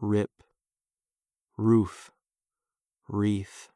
rip, roof, wreath,